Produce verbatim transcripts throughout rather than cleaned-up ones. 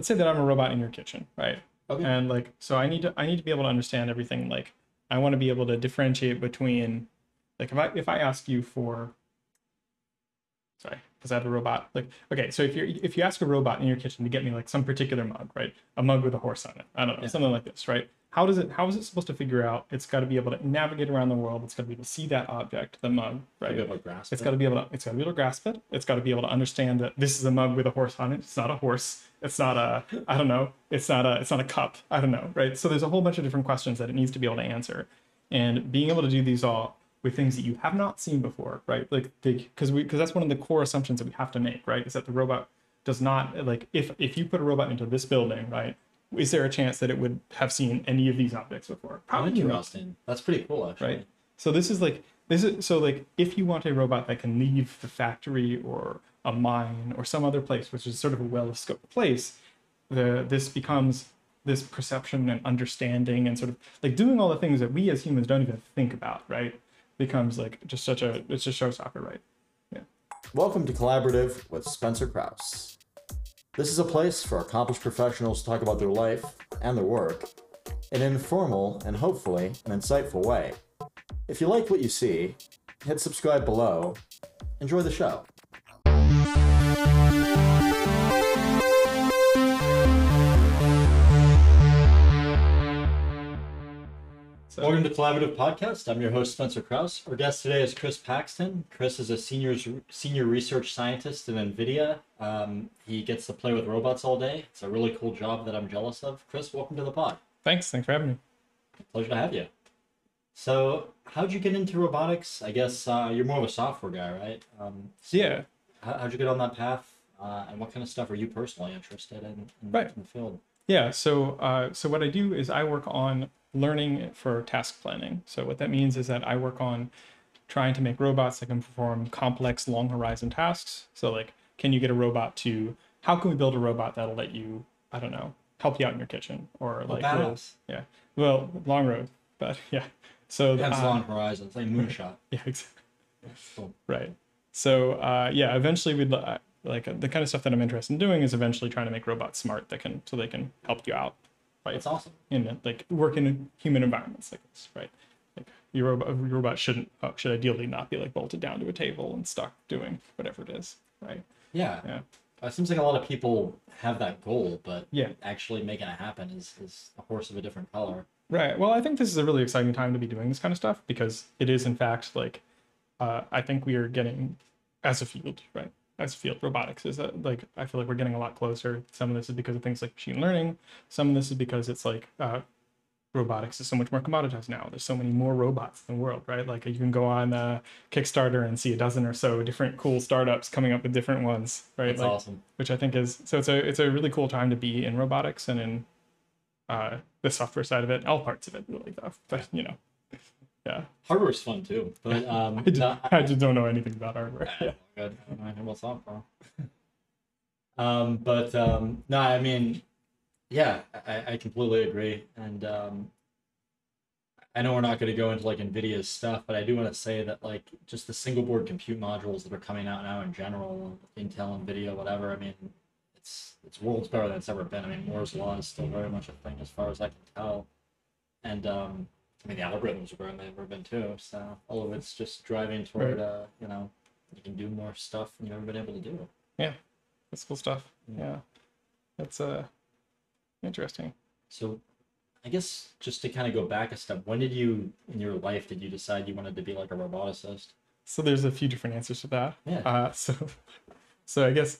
let's say that I'm a robot in your kitchen, right? Okay. And like, so I need to, I need to be able to understand everything. Like, I want to be able to differentiate between, like, if I, if I ask you for, sorry, because I have a robot, like, okay, so if you're, if you ask a robot in your kitchen to get me like some particular mug, right? A mug with a horse on it. I don't know, yeah. something like this, right? How does it, how is it supposed to figure out? It's got to be able to navigate around the world. It's got to be able to see that object, the mug, right? Be able to grasp it's got to be able to, it's got to be able to grasp it. It's got to be able to understand that this is a mug with a horse on it. It's not a horse. It's not a, I don't know. It's not a, it's not a cup. I don't know, right? So there's a whole bunch of different questions that it needs to be able to answer, and being able to do these all with things that you have not seen before, right? Like, because we, because that's one of the core assumptions that we have to make, right? Is that the robot does not, like, if if you put a robot into this building, right? Is there a chance that it would have seen any of these objects before? Probably not. That's pretty cool, actually. Right. So this is like this is so like if you want a robot that can leave the factory or a mine or some other place, which is sort of a well-scoped place, the this becomes this perception and understanding and sort of like doing all the things that we as humans don't even think about, right? Becomes like just such a it's just showstopper, right? Yeah. Welcome to Collaborative with Spencer Kraus. This is a place for accomplished professionals to talk about their life and their work in an informal and hopefully an insightful way. If you like what you see, hit subscribe below. Enjoy the show. So, welcome to Collaborative Podcast. I'm your host, Spencer Kraus. Our guest today is Chris Paxton. Chris is a senior, senior research scientist in NVIDIA. Um, he gets to play with robots all day. It's a really cool job that I'm jealous of. Chris, welcome to the pod. Thanks. Thanks for having me. Pleasure to have you. So how'd you get into robotics? I guess uh, you're more of a software guy, right? Um, so yeah. How'd you get on that path? Uh, and what kind of stuff are you personally interested in, in, right. in the field? Yeah. So, uh, so what I do is I work on learning for task planning. So what that means is that I work on trying to make robots that can perform complex long horizon tasks. So like, can you get a robot to, how can we build a robot that'll let you, I don't know, help you out in your kitchen or like, well, well, yeah, well, long road, but yeah. So that's um, long horizon, it's like moonshot. Yeah, exactly. Cool. Right. So uh, yeah, eventually we'd like the kind of stuff that I'm interested in doing is eventually trying to make robots smart that can, so they can help you out. Right. That's awesome. And like work in human environments like this, right? Like your robot, your robot shouldn't oh, should ideally not be like bolted down to a table and stuck doing whatever it is, right? Yeah. Yeah. It seems like a lot of people have that goal, but yeah, actually making it happen is is a horse of a different color. Right. Well, I think this is a really exciting time to be doing this kind of stuff because it is in fact like uh, I think we are getting as a field, right? As field robotics is that like I feel like we're getting a lot closer. Some of this is because of things like machine learning. Some of this is because it's like uh, robotics is so much more commoditized now. There's so many more robots in the world, right? Like you can go on uh, Kickstarter and see a dozen or so different cool startups coming up with different ones, right? That's like, awesome. Which I think is so. It's a it's a really cool time to be in robotics and in uh, the software side of it, all parts of it, really tough. But you know, yeah, hardware's fun too. But um, I, just, no, I, I just don't know anything about hardware. Yeah. Good. I don't know software. Um, but um, no, I mean, yeah, I, I completely agree. And um, I know we're not going to go into like NVIDIA's stuff, but I do want to say that like just the single board compute modules that are coming out now in general, Intel, NVIDIA, whatever. I mean, it's it's worlds better than it's ever been. I mean, Moore's Law is still very much a thing as far as I can tell. And um, I mean, the algorithms are better than they've ever been too. So all of it's just driving toward, right. uh, you know, you can do more stuff than you've ever been able to do. Yeah, that's cool stuff. Yeah, yeah. That's uh, interesting. So I guess just to kind of go back a step, when did you, in your life, did you decide you wanted to be like a roboticist? So there's a few different answers to that. Yeah. Uh, so, so I guess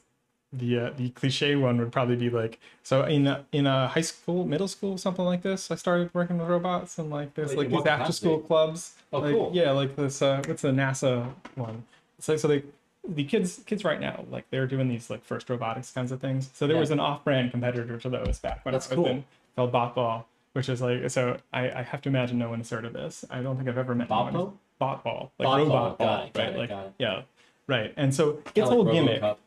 the uh, the cliche one would probably be like, so in a, in a high school, middle school, something like this, I started working with robots and like there's like, like these after school clubs. Oh, like, cool. Yeah, like this, uh, what's the NASA one? So, so they, the kids kids right now, like they're doing these like first robotics kinds of things. So there yeah. was an off-brand competitor to those back when That's I was cool. in, called Botball, which is like, so I, I have to imagine no one has heard of this. I don't think I've ever met Botball? Botball, like Botball, robot ball, it, right? It, like, it. yeah, right. And so it's like whole Robo gimmick. Cup.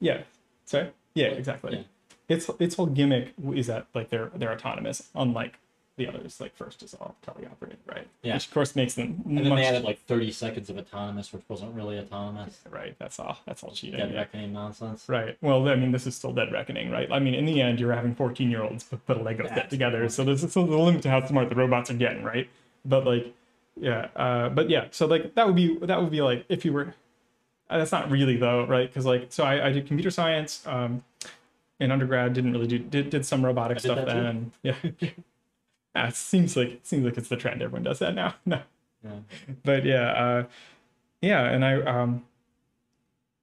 Yeah, sorry? Yeah, exactly. Yeah. It's, its whole gimmick is that like they're, they're autonomous, unlike the others, like first is all teleoperated, right? Yeah. Which of course makes them. And then much... they added like thirty seconds of autonomous, which wasn't really autonomous. Yeah, right. That's all. That's all cheating. Dead yeah. reckoning nonsense. Right. Well, I mean, this is still dead reckoning, right? I mean, in the end, you're having fourteen-year-olds put a Lego set together, cool. so there's a limit to how smart the robots are getting, right? But like, yeah. Uh, but yeah. So like, that would be that would be like if you were. Uh, that's not really though, right? Because like, so I, I did computer science um, in undergrad. Didn't really do did did some robotic I stuff then. Yeah. Ah, it seems like it seems like it's the trend. Everyone does that now. No, yeah. But yeah, uh, yeah, and I um,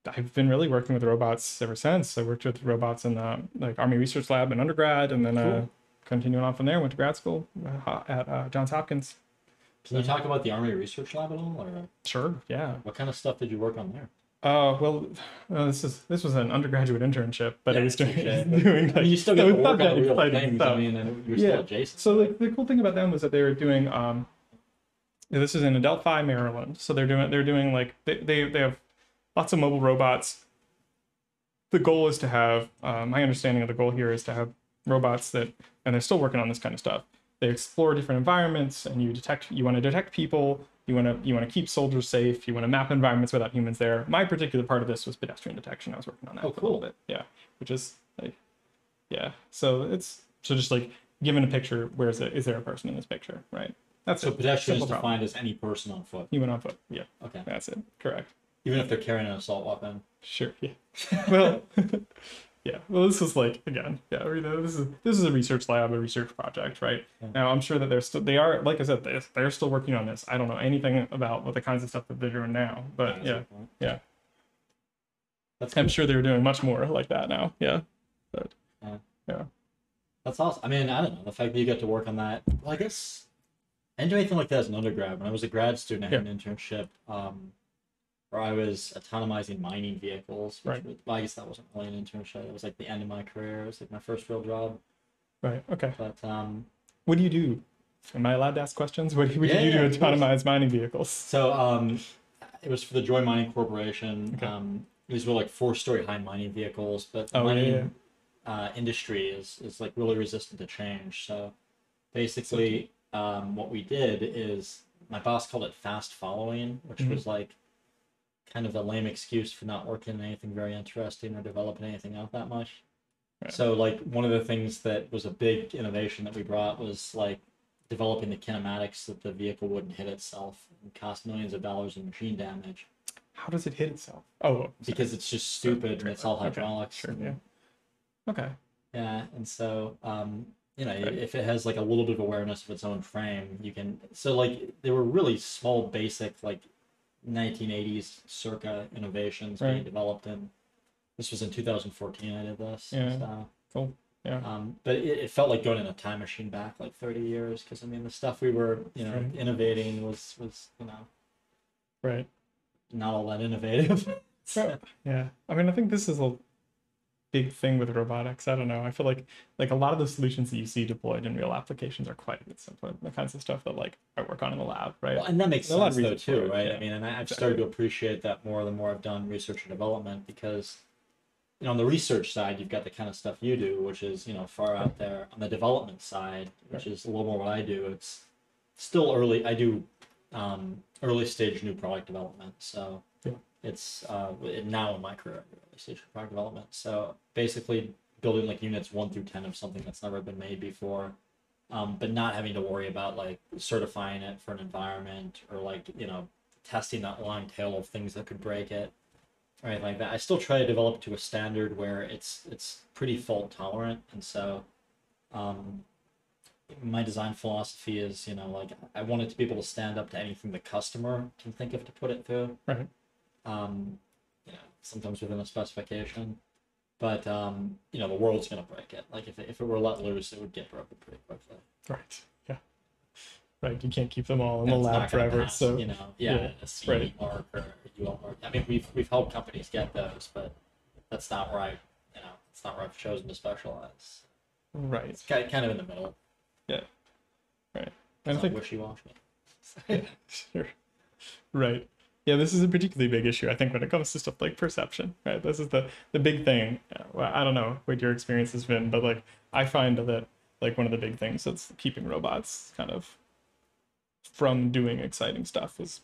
I've been really working with robots ever since. I worked with robots in the like Army Research Lab in undergrad, and then cool. uh, continuing on from there, went to grad school uh, at uh, Johns Hopkins. Can you talk about the Army Research Lab at all? Or sure. Yeah. What kind of stuff did you work on there? Uh, well, uh, this is this was an undergraduate internship, but yeah, I was doing. Okay. doing like, I mean, you still get to work on real things. Stuff. I mean, and you're yeah. still adjacent. So like the cool thing about them was that they were doing. Um, this is in Adelphi, Maryland. So they're doing they're doing like they they, they have lots of mobile robots. The goal is to have um, my understanding of the goal here is to have robots that, and they're still working on this kind of stuff. They explore different environments, and you detect you want to detect people. You want to you want to keep soldiers safe. You want to map environments without humans there. My particular part of this was pedestrian detection. I was working on that oh, for cool. a little bit. Yeah, which is like, yeah. So it's so just like given a picture, where is it? Is there a person in this picture? Right. That's so it. Pedestrian is defined problem. As any person on foot. Human on foot. Yeah. Okay. That's it. Correct. Even if they're carrying an assault weapon. Sure. Yeah. Well. Yeah. Well, this is like again. Yeah. This is this is a research lab, a research project, right? Yeah. Now, I'm sure that they're still they are like I said, they're, they're still working on this. I don't know anything about what the kinds of stuff that they're doing now, but yeah, yeah. yeah. That's cool. I'm sure they're doing much more like that now. Yeah. But yeah. yeah. That's awesome. I mean, I don't know the fact that you got to work on that. Well, I guess I didn't do anything like that as an undergrad. When I was a grad student, I had yeah. an internship. Um, Where I was autonomizing mining vehicles. Which right. Was, well, I guess that wasn't really an internship. It was like the end of my career. It was like my first real job. Right. Okay. But um, what do you do? Am I allowed to ask questions? What, what yeah, did you do to yeah, autonomize was... mining vehicles? So um, it was for the Joy Mining Corporation. Okay. Um, these were like four-story high mining vehicles, but the oh, mining yeah, yeah. Uh, industry is is like really resistant to change. So basically, so, um, what we did is my boss called it fast following, which mm-hmm. was like. Kind of a lame excuse for not working on anything very interesting or developing anything out that much. Right. So like one of the things that was a big innovation that we brought was like developing the kinematics that the vehicle wouldn't hit itself and cost millions of dollars in machine damage. How does it hit itself? Oh, sorry. Because it's just stupid and it's all hydraulics. Okay. Sure, and, yeah. Okay. Yeah. And so, um, you know, right. if it has like a little bit of awareness of its own frame, you can, so like they were really small, basic, like, nineteen eighties circa innovations right. being developed in. This was in two thousand fourteen I did this. Yeah. So. Cool. Yeah. Um, but it, it felt like going in a time machine back like thirty years because I mean the stuff we were you know right. innovating was was you know right not all that innovative. So. Yeah. I mean I think this is a big thing with robotics. I don't know. I feel like like a lot of the solutions that you see deployed in real applications are quite a bit simpler. The kinds of stuff that like I work on in the lab, right? Well, and that makes There's sense though too, right? Yeah. I mean, and I've exactly. started to appreciate that more the more I've done research and development because, you know, on the research side, you've got the kind of stuff you do, which is you know far out there. On the development side, which is a little more what I do, it's still early. I do um, early stage new product development, so. Yeah. It's uh, now in my career, early stage product development. So basically building like units one through ten of something that's never been made before, um, but not having to worry about like certifying it for an environment or like, you know, testing that long tail of things that could break it or anything like that. I still try to develop to a standard where it's it's pretty fault tolerant. And so um, my design philosophy is, you know, like I want it to be able to stand up to anything the customer can think of to put it through. Right. Um, you know, sometimes within a specification, but um, you know, the world's gonna break it. Like if it, if it were let loose, it would get broken pretty quickly. Right. Yeah. Right. You can't keep them all in and the lab forever. Pass, so you know, yeah, yeah a C right. mark or U L mark. I mean, we've we've helped companies get those, but that's not where I, you know, it's not where I've chosen to specialize. Right. It's kind of in the middle. Yeah. Right. It's I think wishy-washy. Yeah. Sure. Right. Yeah, this is a particularly big issue, I think, when it comes to stuff like perception, right? This is the, the big thing. Well, I don't know what your experience has been, but, like, I find that, like one of the big things that's keeping robots kind of from doing exciting stuff is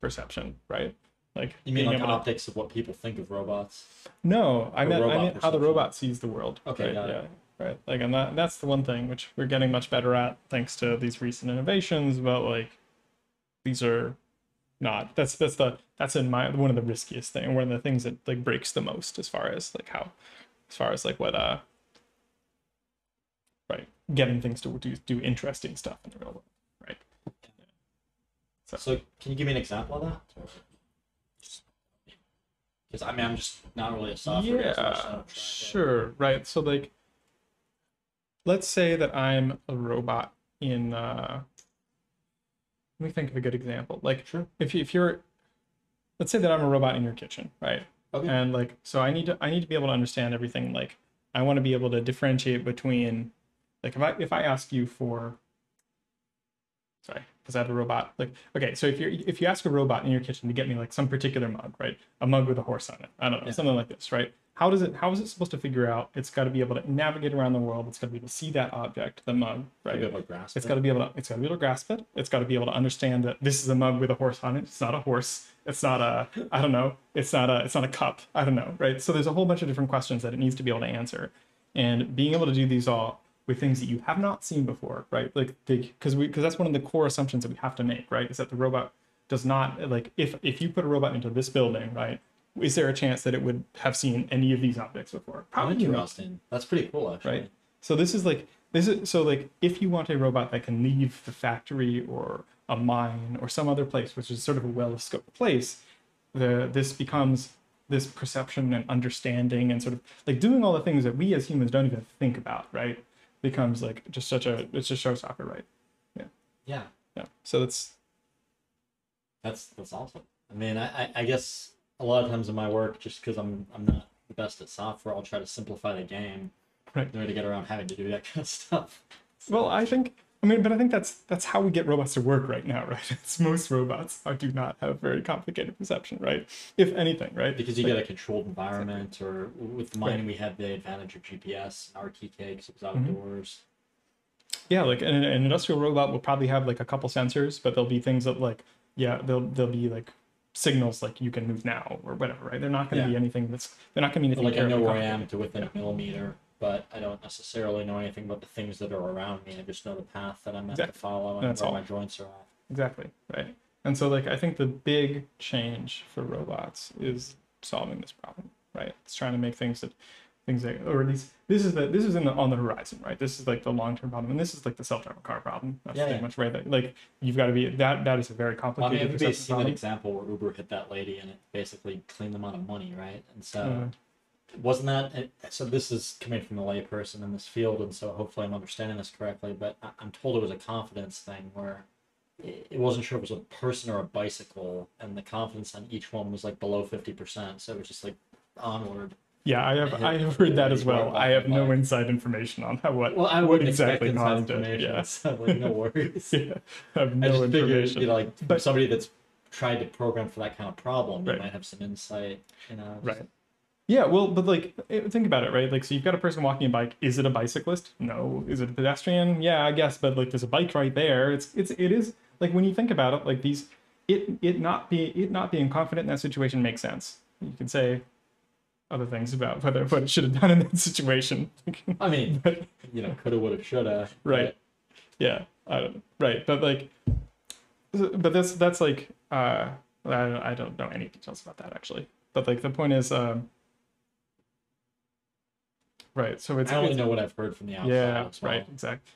perception, right? Like you mean like able optics to... of what people think of robots? No, I meant, I meant how the robot sees the world. Okay, right? Got it. Yeah, right. Like, and that, that's the one thing which we're getting much better at thanks to these recent innovations. About like these are not that's that's the that's in my one of the riskiest thing, one of the things that like breaks the most as far as like how as far as like what uh right getting things to do do interesting stuff in the real world, right? So, so can you give me an example of that? I mean, I'm just not really a software yeah, so sure, it. Right. So, like, let's say that I'm a robot in, uh, let me think of a good example. Like, sure. if, you, if you're, let's say that I'm a robot in your kitchen, right? Okay. And, like, so I need to, I need to be able to understand everything. Like, I want to be able to differentiate between, like, if I, if I ask you for, sorry, because I have a robot. Like, okay, so if you if you ask a robot in your kitchen to get me like some particular mug, right? A mug with a horse on it. I don't know, yeah. something like this, right? How does it? How is it supposed to figure out? It's got to be able to navigate around the world. It's got to be able to see that object, the mug, right? Be able to grasp it's got to be able to. It's got to be able to grasp it. It's got to be able to understand that this is a mug with a horse on it. It's not a horse. It's not a. I don't know. It's not a. It's not a cup. I don't know, right? So there's a whole bunch of different questions that it needs to be able to answer, and being able to do these all with things that you have not seen before, right? Like, because we, because that's one of the core assumptions that we have to make, right? Is that the robot does not, like, if if you put a robot into this building, right? Is there a chance that it would have seen any of these objects before? Probably not. That's pretty cool, actually. Right. So this is like this is so like if you want a robot that can leave the factory or a mine or some other place, which is sort of a well-scoped place, the this becomes this perception and understanding and sort of like doing all the things that we as humans don't even think about, right? Becomes like just such a it's just showstopper, right? Yeah. Yeah. Yeah. So that's that's that's awesome. I mean, I I guess a lot of times in my work, just because I'm I'm not the best at software, I'll try to simplify the game, right, in order to get around having to do that kind of stuff. So. Well, I think I mean, but I think that's that's how we get robots to work right now, right? It's most robots are, do not have very complicated perception, right? If anything, right? Because you like, get a controlled environment, or with the mining, right. We had the advantage of G P S, R T K, because it was outdoors. Mm-hmm. Yeah, like an, an industrial robot will probably have like a couple sensors, but there'll be things that like, yeah, they'll they'll be like signals like you can move now or whatever, right? They're not going to yeah. be anything that's they're not going to be anything. Like I know where I am to within yeah. a millimeter. But I don't necessarily know anything about the things that are around me. I just know the path that I'm meant exactly. to follow and, and where all. my joints are at. Exactly, right. And so, like, I think the big change for robots is solving this problem, right? It's trying to make things that, things that, or at least this is the this is in the on the horizon, right? This is like the long term problem, and this is like the self driving car problem. That's yeah, pretty yeah. much right. That, like, you've got to be that. That is a very complicated. Well, I mean, we've seen an example where Uber hit that lady, and it basically cleaned them out of money, right? And so. Uh, Wasn't that, so this is coming from a layperson in this field, and so hopefully I'm understanding this correctly, but I'm told it was a confidence thing where it wasn't sure if it was a person or a bicycle, and the confidence on each one was like below fifty percent, so it was just like onward. Yeah, I have I have heard that as well. I have no inside information on how what, well, I what exactly caused it. Yeah. So like, no worries. Yeah, I have no I just information. Figured, you know, like, but, from somebody that's tried to program for that kind of problem, right. You might have some insight, you know. Just, right. Yeah, well, but like, think about it, right? Like, so you've got a person walking a bike. Is it a bicyclist? No. Is it a pedestrian? Yeah, I guess. But like, there's a bike right there. It's it's it is like when you think about it, like these, it it not be it not being confident in that situation makes sense. You can say other things about whether what it should have done in that situation. I mean, but, you know, coulda, woulda, shoulda. Right. Yeah. I don't, right. But like, but that's that's like uh, I don't, I don't know any details about that actually. But like the point is. Um, Right, so it's... I only know what I've heard from the outside. Yeah, as well. Right, exactly.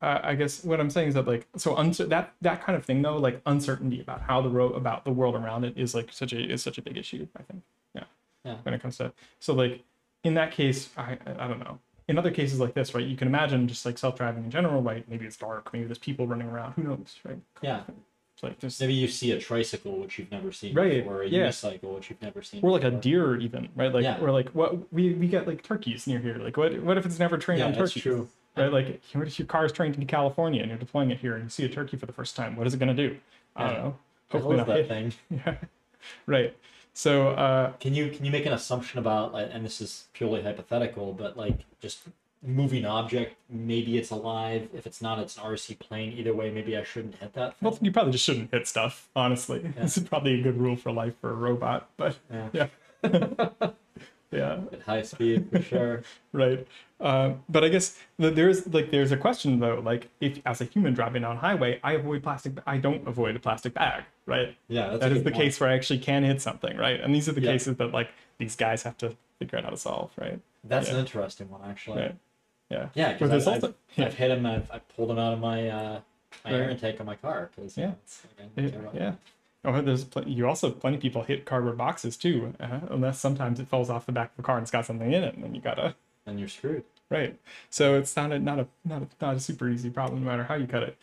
Uh, I guess what I'm saying is that, like, so uncer that that kind of thing, though, like, uncertainty about how the ro about the world around it is, like, such a is such a big issue, I think. Yeah. Yeah. When it comes to... So, like, in that case, I I don't know. In other cases like this, right, you can imagine just, like, self-driving in general, right? Maybe it's dark, maybe there's people running around, who knows, right? Yeah. Like there's... Maybe you see a tricycle which you've never seen right. before, or a yeah. unicycle which you've never seen or like before. A deer even, right? Like yeah. or like what we, we get like turkeys near here. Like what what if it's never trained yeah, on turkeys? That's true. Right? Like what if your car is trained in California and you're deploying it here and you see a turkey for the first time? What is it gonna do? Yeah. I don't know. Hopefully not that thing. Yeah. Right. So uh can you can you make an assumption about, and this is purely hypothetical, but like just moving object. Maybe it's alive. If it's not, it's an R C plane. Either way, maybe I shouldn't hit that thing. Well, you probably just shouldn't hit stuff, honestly. Yeah. This is probably a good rule for life for a robot, but yeah. Yeah. Yeah. At high speed, for sure. Right. Uh, but I guess there's like there's a question, though, like if as a human driving on a highway, I avoid plastic. I don't avoid a plastic bag. Right. Yeah. That's that is the point. Case where I actually can hit something. Right. And these are the yeah. cases that like these guys have to figure out how to solve. Right. That's yeah. an interesting one, actually. Right. Yeah. Yeah. Because I've, I've, yeah. I've hit him. I've, I've pulled him out of my uh, my right. air intake on my car. Yeah. It, yeah. Oh, there's pl you also plenty of people hit cardboard boxes too, uh, unless sometimes it falls off the back of a car and it's got something in it, and then you gotta and you're screwed. Right. So it's not a not a not a, not a super easy problem no matter how you cut it.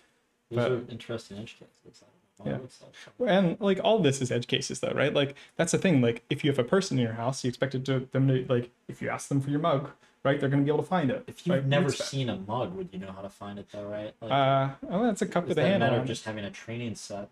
These but, are interesting edge cases. Yeah. And like all this is edge cases though, right? Like that's the thing. Like if you have a person in your house, you expect it to them to like if you ask them for your mug, right? They're gonna be able to find it. If you've right? never seen a mug, would you know how to find it though, right? Like, uh, oh, that's a cup with a hand on it. Is that a matter of just having a training set?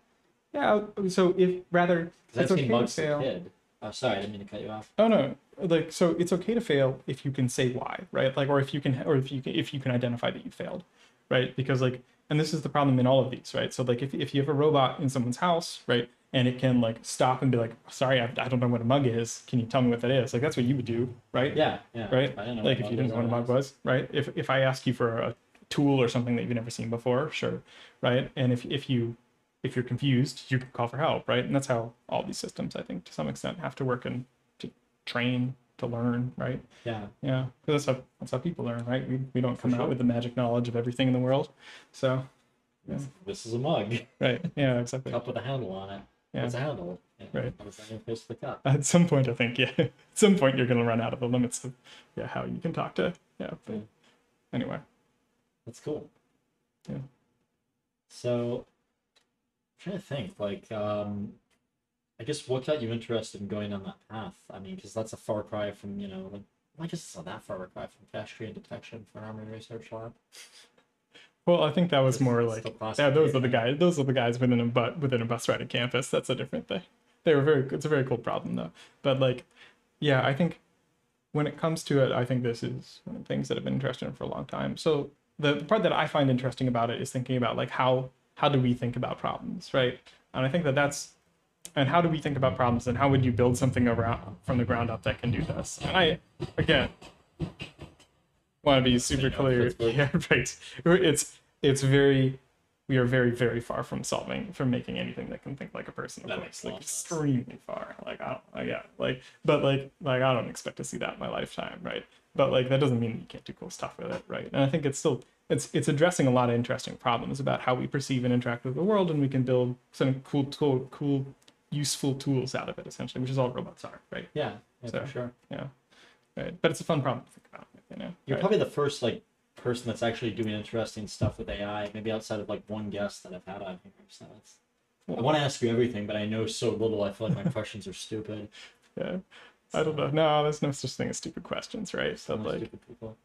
Yeah, so if rather it's okay to fail. Oh, sorry, I didn't mean to cut you off. Oh no, like so it's okay to fail if you can say why, right? Like, or if you can, or if you can, if you can identify that you failed, right? Because like, and this is the problem in all of these, right? So like, if if you have a robot in someone's house, right, and it can like stop and be like, sorry, I, I don't know what a mug is. Can you tell me what that is? Like that's what you would do, right? Yeah, yeah. Right. I know like if you didn't know what a mug was, right? If if I ask you for a tool or something that you've never seen before, sure, right? And if if you If you're confused, you can call for help, right? And that's how all these systems, I think, to some extent, have to work and to train, to learn, right? Yeah. Yeah. Because that's how, that's how people learn, right? We, we don't come sure. out with the magic knowledge of everything in the world. So, yeah. This is a mug. Right. Yeah, exactly. Cup with a handle on it. Yeah. It's a handle. Yeah. Right. It's the cup. At some point, I think, yeah. At some point, you're going to run out of the limits of yeah, how you can talk to. Yeah. But yeah. Anyway. That's cool. Yeah. So... I'm trying to think, like, um, I guess what got you interested in going on that path? I mean, because that's a far cry from, you know, like, well, I guess it's not that far cry from cash tree and detection for an Army Research Lab. Well, I think that was more like, yeah, those are the guys, those are the guys within a but within a bus ride at campus. That's a different thing. They were very, it's a very cool problem though. But like, yeah, I think when it comes to it, I think this is one of the things that I've been interested in for a long time. So the, the part that I find interesting about it is thinking about like how. How do we think about problems, right? And I think that that's, and how do we think about problems and how would you build something around from the ground up that can do this? And I, again, want to be super clear. Yeah, right. It's, it's very, we are very, very far from solving, from making anything that can think like a person. That makes like extremely far. Like, I don't, yeah, like, but like, like, I don't expect to see that in my lifetime, right? But like, that doesn't mean you can't do cool stuff with it, right? And I think it's still, It's, it's addressing a lot of interesting problems about how we perceive and interact with the world, and we can build some cool, tool, cool, useful tools out of it, essentially, which is all robots are, right? Yeah, yeah so, for sure. Yeah, right. But it's a fun problem to think about, you know? You're right. Probably the first, like, person that's actually doing interesting stuff with A I, maybe outside of, like, one guest that I've had on here. So it's... Well, I want to ask you everything, but I know so little, I feel like my questions are stupid. Yeah, so... I don't know. No, there's no such thing as stupid questions, right? So, like... Stupid people.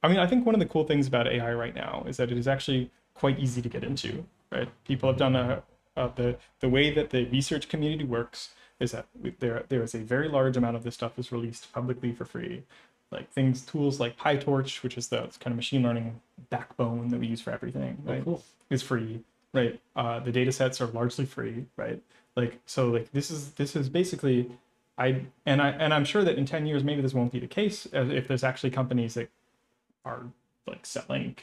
I mean, I think one of the cool things about A I right now is that it is actually quite easy to get into, right? People have done a, a the the way that the research community works is that there there is a very large amount of this stuff is released publicly for free, like things tools like PyTorch, which is the kind of machine learning backbone that we use for everything, right? Oh, cool. Is free, right? Uh, the data sets are largely free, right? Like so, like this is this is basically, I and I and I'm sure that in ten years maybe this won't be the case if there's actually companies that are like selling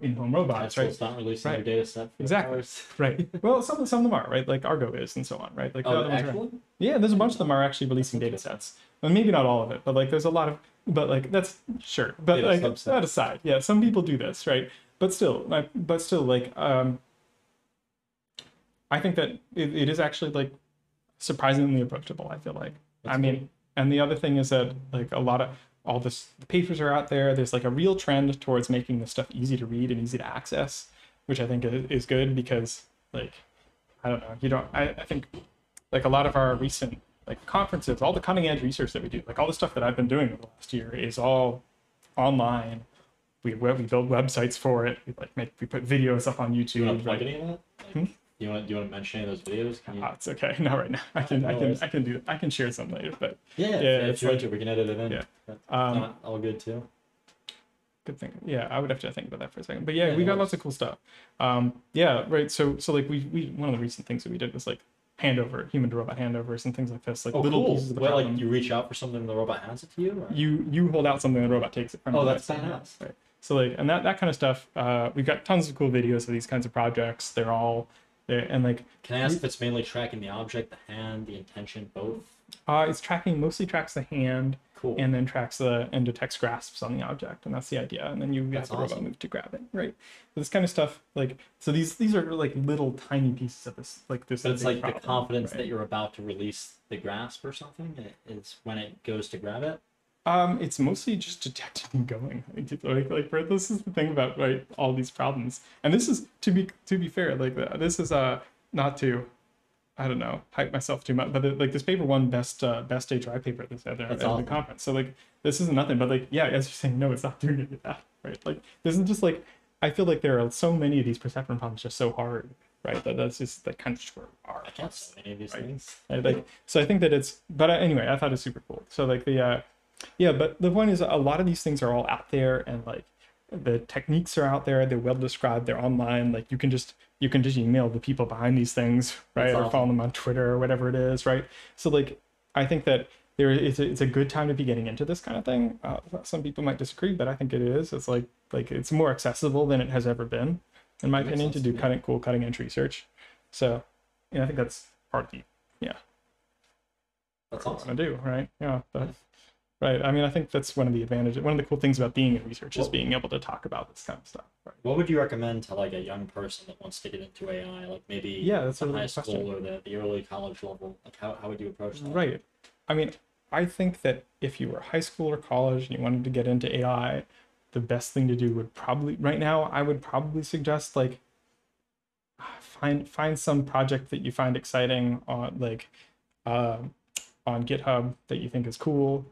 in-home robots, right? It's not releasing right. their data set. For exactly. Hours. Right. Well, some some of them are, right? Like Argo is, and so on, right? Like oh, the actually? Yeah, there's a bunch of them are actually releasing data sets. Well, maybe not all of it, but like there's a lot of, but like that's sure. But data like subset. That aside, yeah, some people do this, right? But still, like, but still, like, um, I think that it, it is actually like surprisingly approachable. I feel like. That's I mean, cool. And the other thing is that like a lot of. All this, the papers are out there. There's like a real trend towards making this stuff easy to read and easy to access, which I think is good because, like, I don't know, you don't. I, I think, like, a lot of our recent like conferences, all the cutting edge research that we do, like all the stuff that I've been doing over the last year, is all online. We we build websites for it. We like make we put videos up on YouTube. You want to plug any of that? Like, hmm? You want do you want to mention any of those videos? Can you... oh, it's okay. Not right now. I can no I can worries. I can do I can share some later, but yeah, yeah, yeah if you want to, we can edit it in. Yeah. Um, not all good too. good thing. Yeah, I would have to think about that for a second. But yeah, yeah we got lots of cool stuff. Um, yeah, right. So so like we we one of the recent things that we did was like handover, human to robot handovers and things like this. Like oh, little cool. pieces of the well, problem. Like you reach out for something and the robot hands it to you? Or? You you hold out something and the robot takes it from you. Oh, that's badass. Right. So like, and that, that kind of stuff, uh, we've got tons of cool videos of these kinds of projects. They're all there. And like, can I ask if it's mainly tracking the object, the hand, the intention, both? Uh, it's tracking, mostly tracks the hand. Cool. And then tracks the and detects grasps on the object, and that's the idea. And then you that's have the awesome. robot move to grab it, right? So this kind of stuff, like so these these are like little tiny pieces of this, like this. But it's like problem, the confidence right? that you're about to release the grasp or something. It's when it goes to grab it. Um, it's mostly just detecting going. Like, like this is the thing about right all these problems. And this is to be to be fair, like this is uh not to. I don't know, hype myself too much, but the, like this paper won best uh, best H R I paper at this at, at awesome. the conference. So like this isn't nothing, but like yeah, as you're saying, no, it's not doing it that right. Like this is just like I feel like there are so many of these perceptron problems just so hard, right? That that's just like kind of just where we are. I can't so many of these right? things. And, like so, I think that it's. But uh, anyway, I thought it's super cool. So like the uh, yeah, but the point is, a lot of these things are all out there, and like the techniques are out there. They're well described. They're online. Like you can just. You can just email the people behind these things, right? Awesome. Or follow them on Twitter or whatever it is, right? So like, I think that there is, it's a good time to be getting into this kind of thing. Uh, some people might disagree, but I think it is. It's like, like it's more accessible than it has ever been, in my opinion, sense. to do cutting, cool cutting edge research. So yeah, I think that's part of the, yeah. That's what awesome. I want to do, right? Yeah, but, right. I mean, I think that's one of the advantages, one of the cool things about being in research is being able to talk about this kind of stuff. What would you recommend to like a young person that wants to get into A I, like maybe yeah, that's the high question. school or the, the early college level? Like how, how would you approach that? Right. I mean, I think that if you were high school or college and you wanted to get into A I, the best thing to do would probably, right now, I would probably suggest like find find some project that you find exciting on like uh, on GitHub that you think is cool,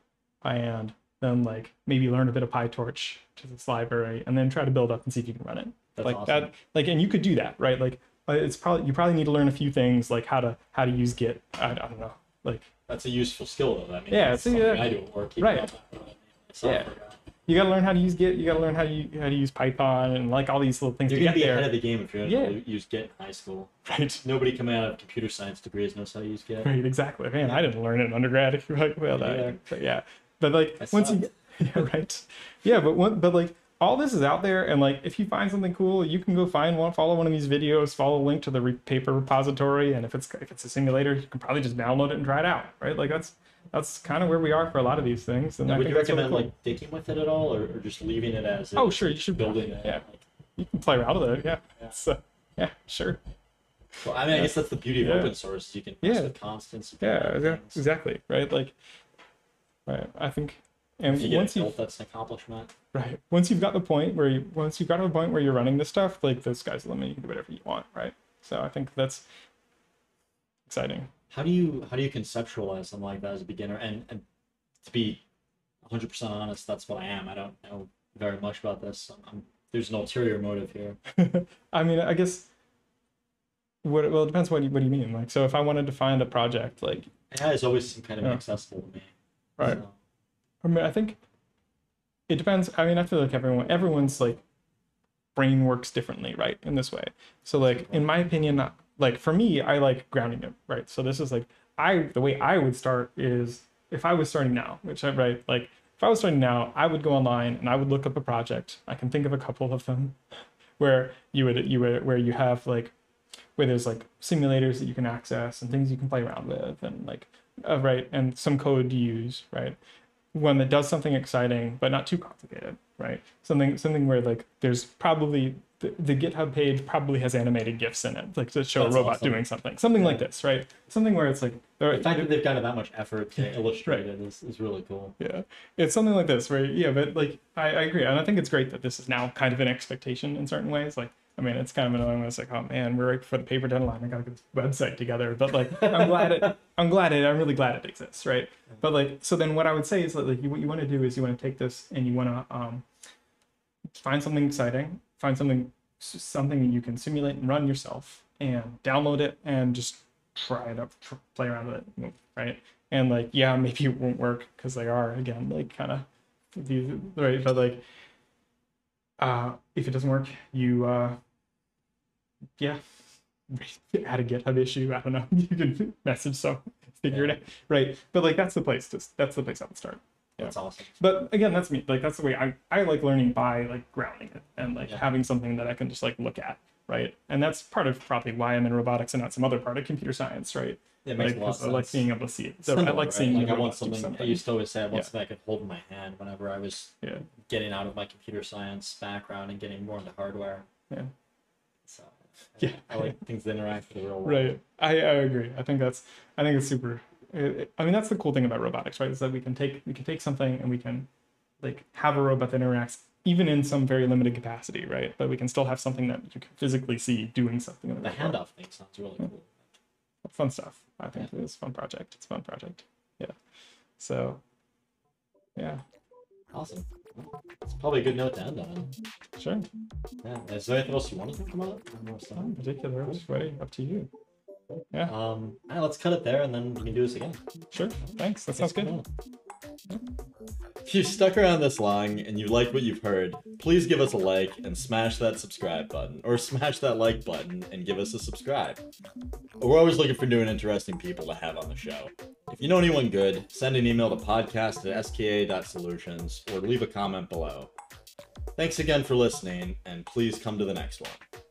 and then like maybe learn a bit of PyTorch to this library and then try to build up and see if you can run it. That's like awesome. that like and you could do that, right? Like it's probably you probably need to learn a few things like how to how to use Git. I, I don't know. Like that's a useful skill though. I mean yeah, that's something yeah. I do at work. Right. Up, yeah. You gotta learn how to use Git, you gotta learn how to how to use Python and like all these little things. You're to gonna get be there. ahead of the game if you're gonna yeah. use Git in high school. Right. Nobody coming out of computer science degrees knows how to use Git. Right, exactly. Man, yeah. I didn't learn it in undergrad if you're like well yeah. I, yeah. But like I once you get yeah, right yeah but one but like all this is out there, and like if you find something cool you can go find one, follow one of these videos, follow a link to the re paper repository, and if it's if it's a simulator you can probably just download it and try it out, right? Like that's that's kind of where we are for a lot of these things. And now, I would think you recommend really cool. like digging with it at all, or, or just leaving it as it, oh sure you should build it yeah, yeah. Like, you can play around with it yeah yeah, so, yeah sure well I mean yeah. I guess that's the beauty of yeah. open source, you can yeah the constants yeah, yeah exactly right like Right, I think, and you once you that's an accomplishment. Right, once you've got the point where you once you've got to the point where you're running this stuff, like those guys let me do whatever you want, right? So I think that's exciting. How do you how do you conceptualize something like that as a beginner? And, and to be one hundred percent honest, that's what I am. I don't know very much about this. I'm, I'm, there's an ulterior motive here. I mean, I guess. What well, it depends what you what do you mean? Like, so if I wanted to find a project, like A I is always some kind of yeah. inaccessible to me. Right. So. I mean, I think it depends. I mean, I feel like everyone, everyone's like brain works differently, right? In this way. So like, in my opinion, like for me, I like grounding it, right? So this is like, I, the way I would start is if I was starting now, which I, right? Like if I was starting now, I would go online and I would look up a project. I can think of a couple of them where you would, you would, where you have like, where there's like simulators that you can access and things you can play around with and like, Uh, right, and some code to use, right? One that does something exciting but not too complicated, right? Something something where like there's probably the, the GitHub page probably has animated GIFs in it, like to show That's a robot awesome. doing something, something yeah. like this, right? Something where it's like the right, fact it, that they've done that much effort to illustrate it is, is really cool. Yeah, it's something like this, right? Yeah, but like I, I agree, and I think it's great that this is now kind of an expectation in certain ways, like. I mean, it's kind of annoying when it's like, oh man, we're right before the paper deadline. I got to get this website together. But like, I'm glad it, I'm glad it, I'm really glad it exists, right? But like, so then what I would say is like, you, what you want to do is you want to take this and you want to um, find something exciting, find something, something you can simulate and run yourself and download it and just try it up, tr play around with it, right? And like, yeah, maybe it won't work because they are, again, like kind of, right? But like, Uh, if it doesn't work, you, uh, yeah, add a GitHub issue. I don't know. You can message some, figure yeah. it out, right? But like that's the place. To, that's the place I would start. Yeah. That's awesome. But again, that's me. Like that's the way I I like learning by like grounding it and like yeah. having something that I can just like look at, right? And that's part of probably why I'm in robotics and not some other part of computer science, right? It makes like, a lot of sense. I like being able to see it. So Simple, I like right? seeing. Like I want something, something. I used to always say I want yeah. something I could hold in my hand whenever I was yeah. getting out of my computer science background and getting more into hardware. Yeah. So yeah, I like things that interact with the real world. Right. I, I agree. I think that's. I think it's super. It, I mean, that's the cool thing about robotics, right? Is that we can take we can take something and we can, like, have a robot that interacts even in some very limited capacity, right? But we can still have something that you can physically see doing something. In the the handoff thing sounds really yeah. cool. Fun stuff. I think yeah. it was a fun project. It's a fun project. Yeah. So, yeah. Awesome. It's probably a good note to end on. Sure. Yeah. Is there anything else you want to talk about? Not in particular. Which way? Up to you. Yeah. Um. Right, let's cut it there, and then we can do this again. Sure. Thanks. That sounds good. If you stuck around this long and you like what you've heard, please give us a like and smash that subscribe button, or smash that like button and give us a subscribe. We're always looking for new and interesting people to have on the show. If you know anyone good, send an email to podcast at s k a dot solutions or leave a comment below. Thanks again for listening, and please come to the next one.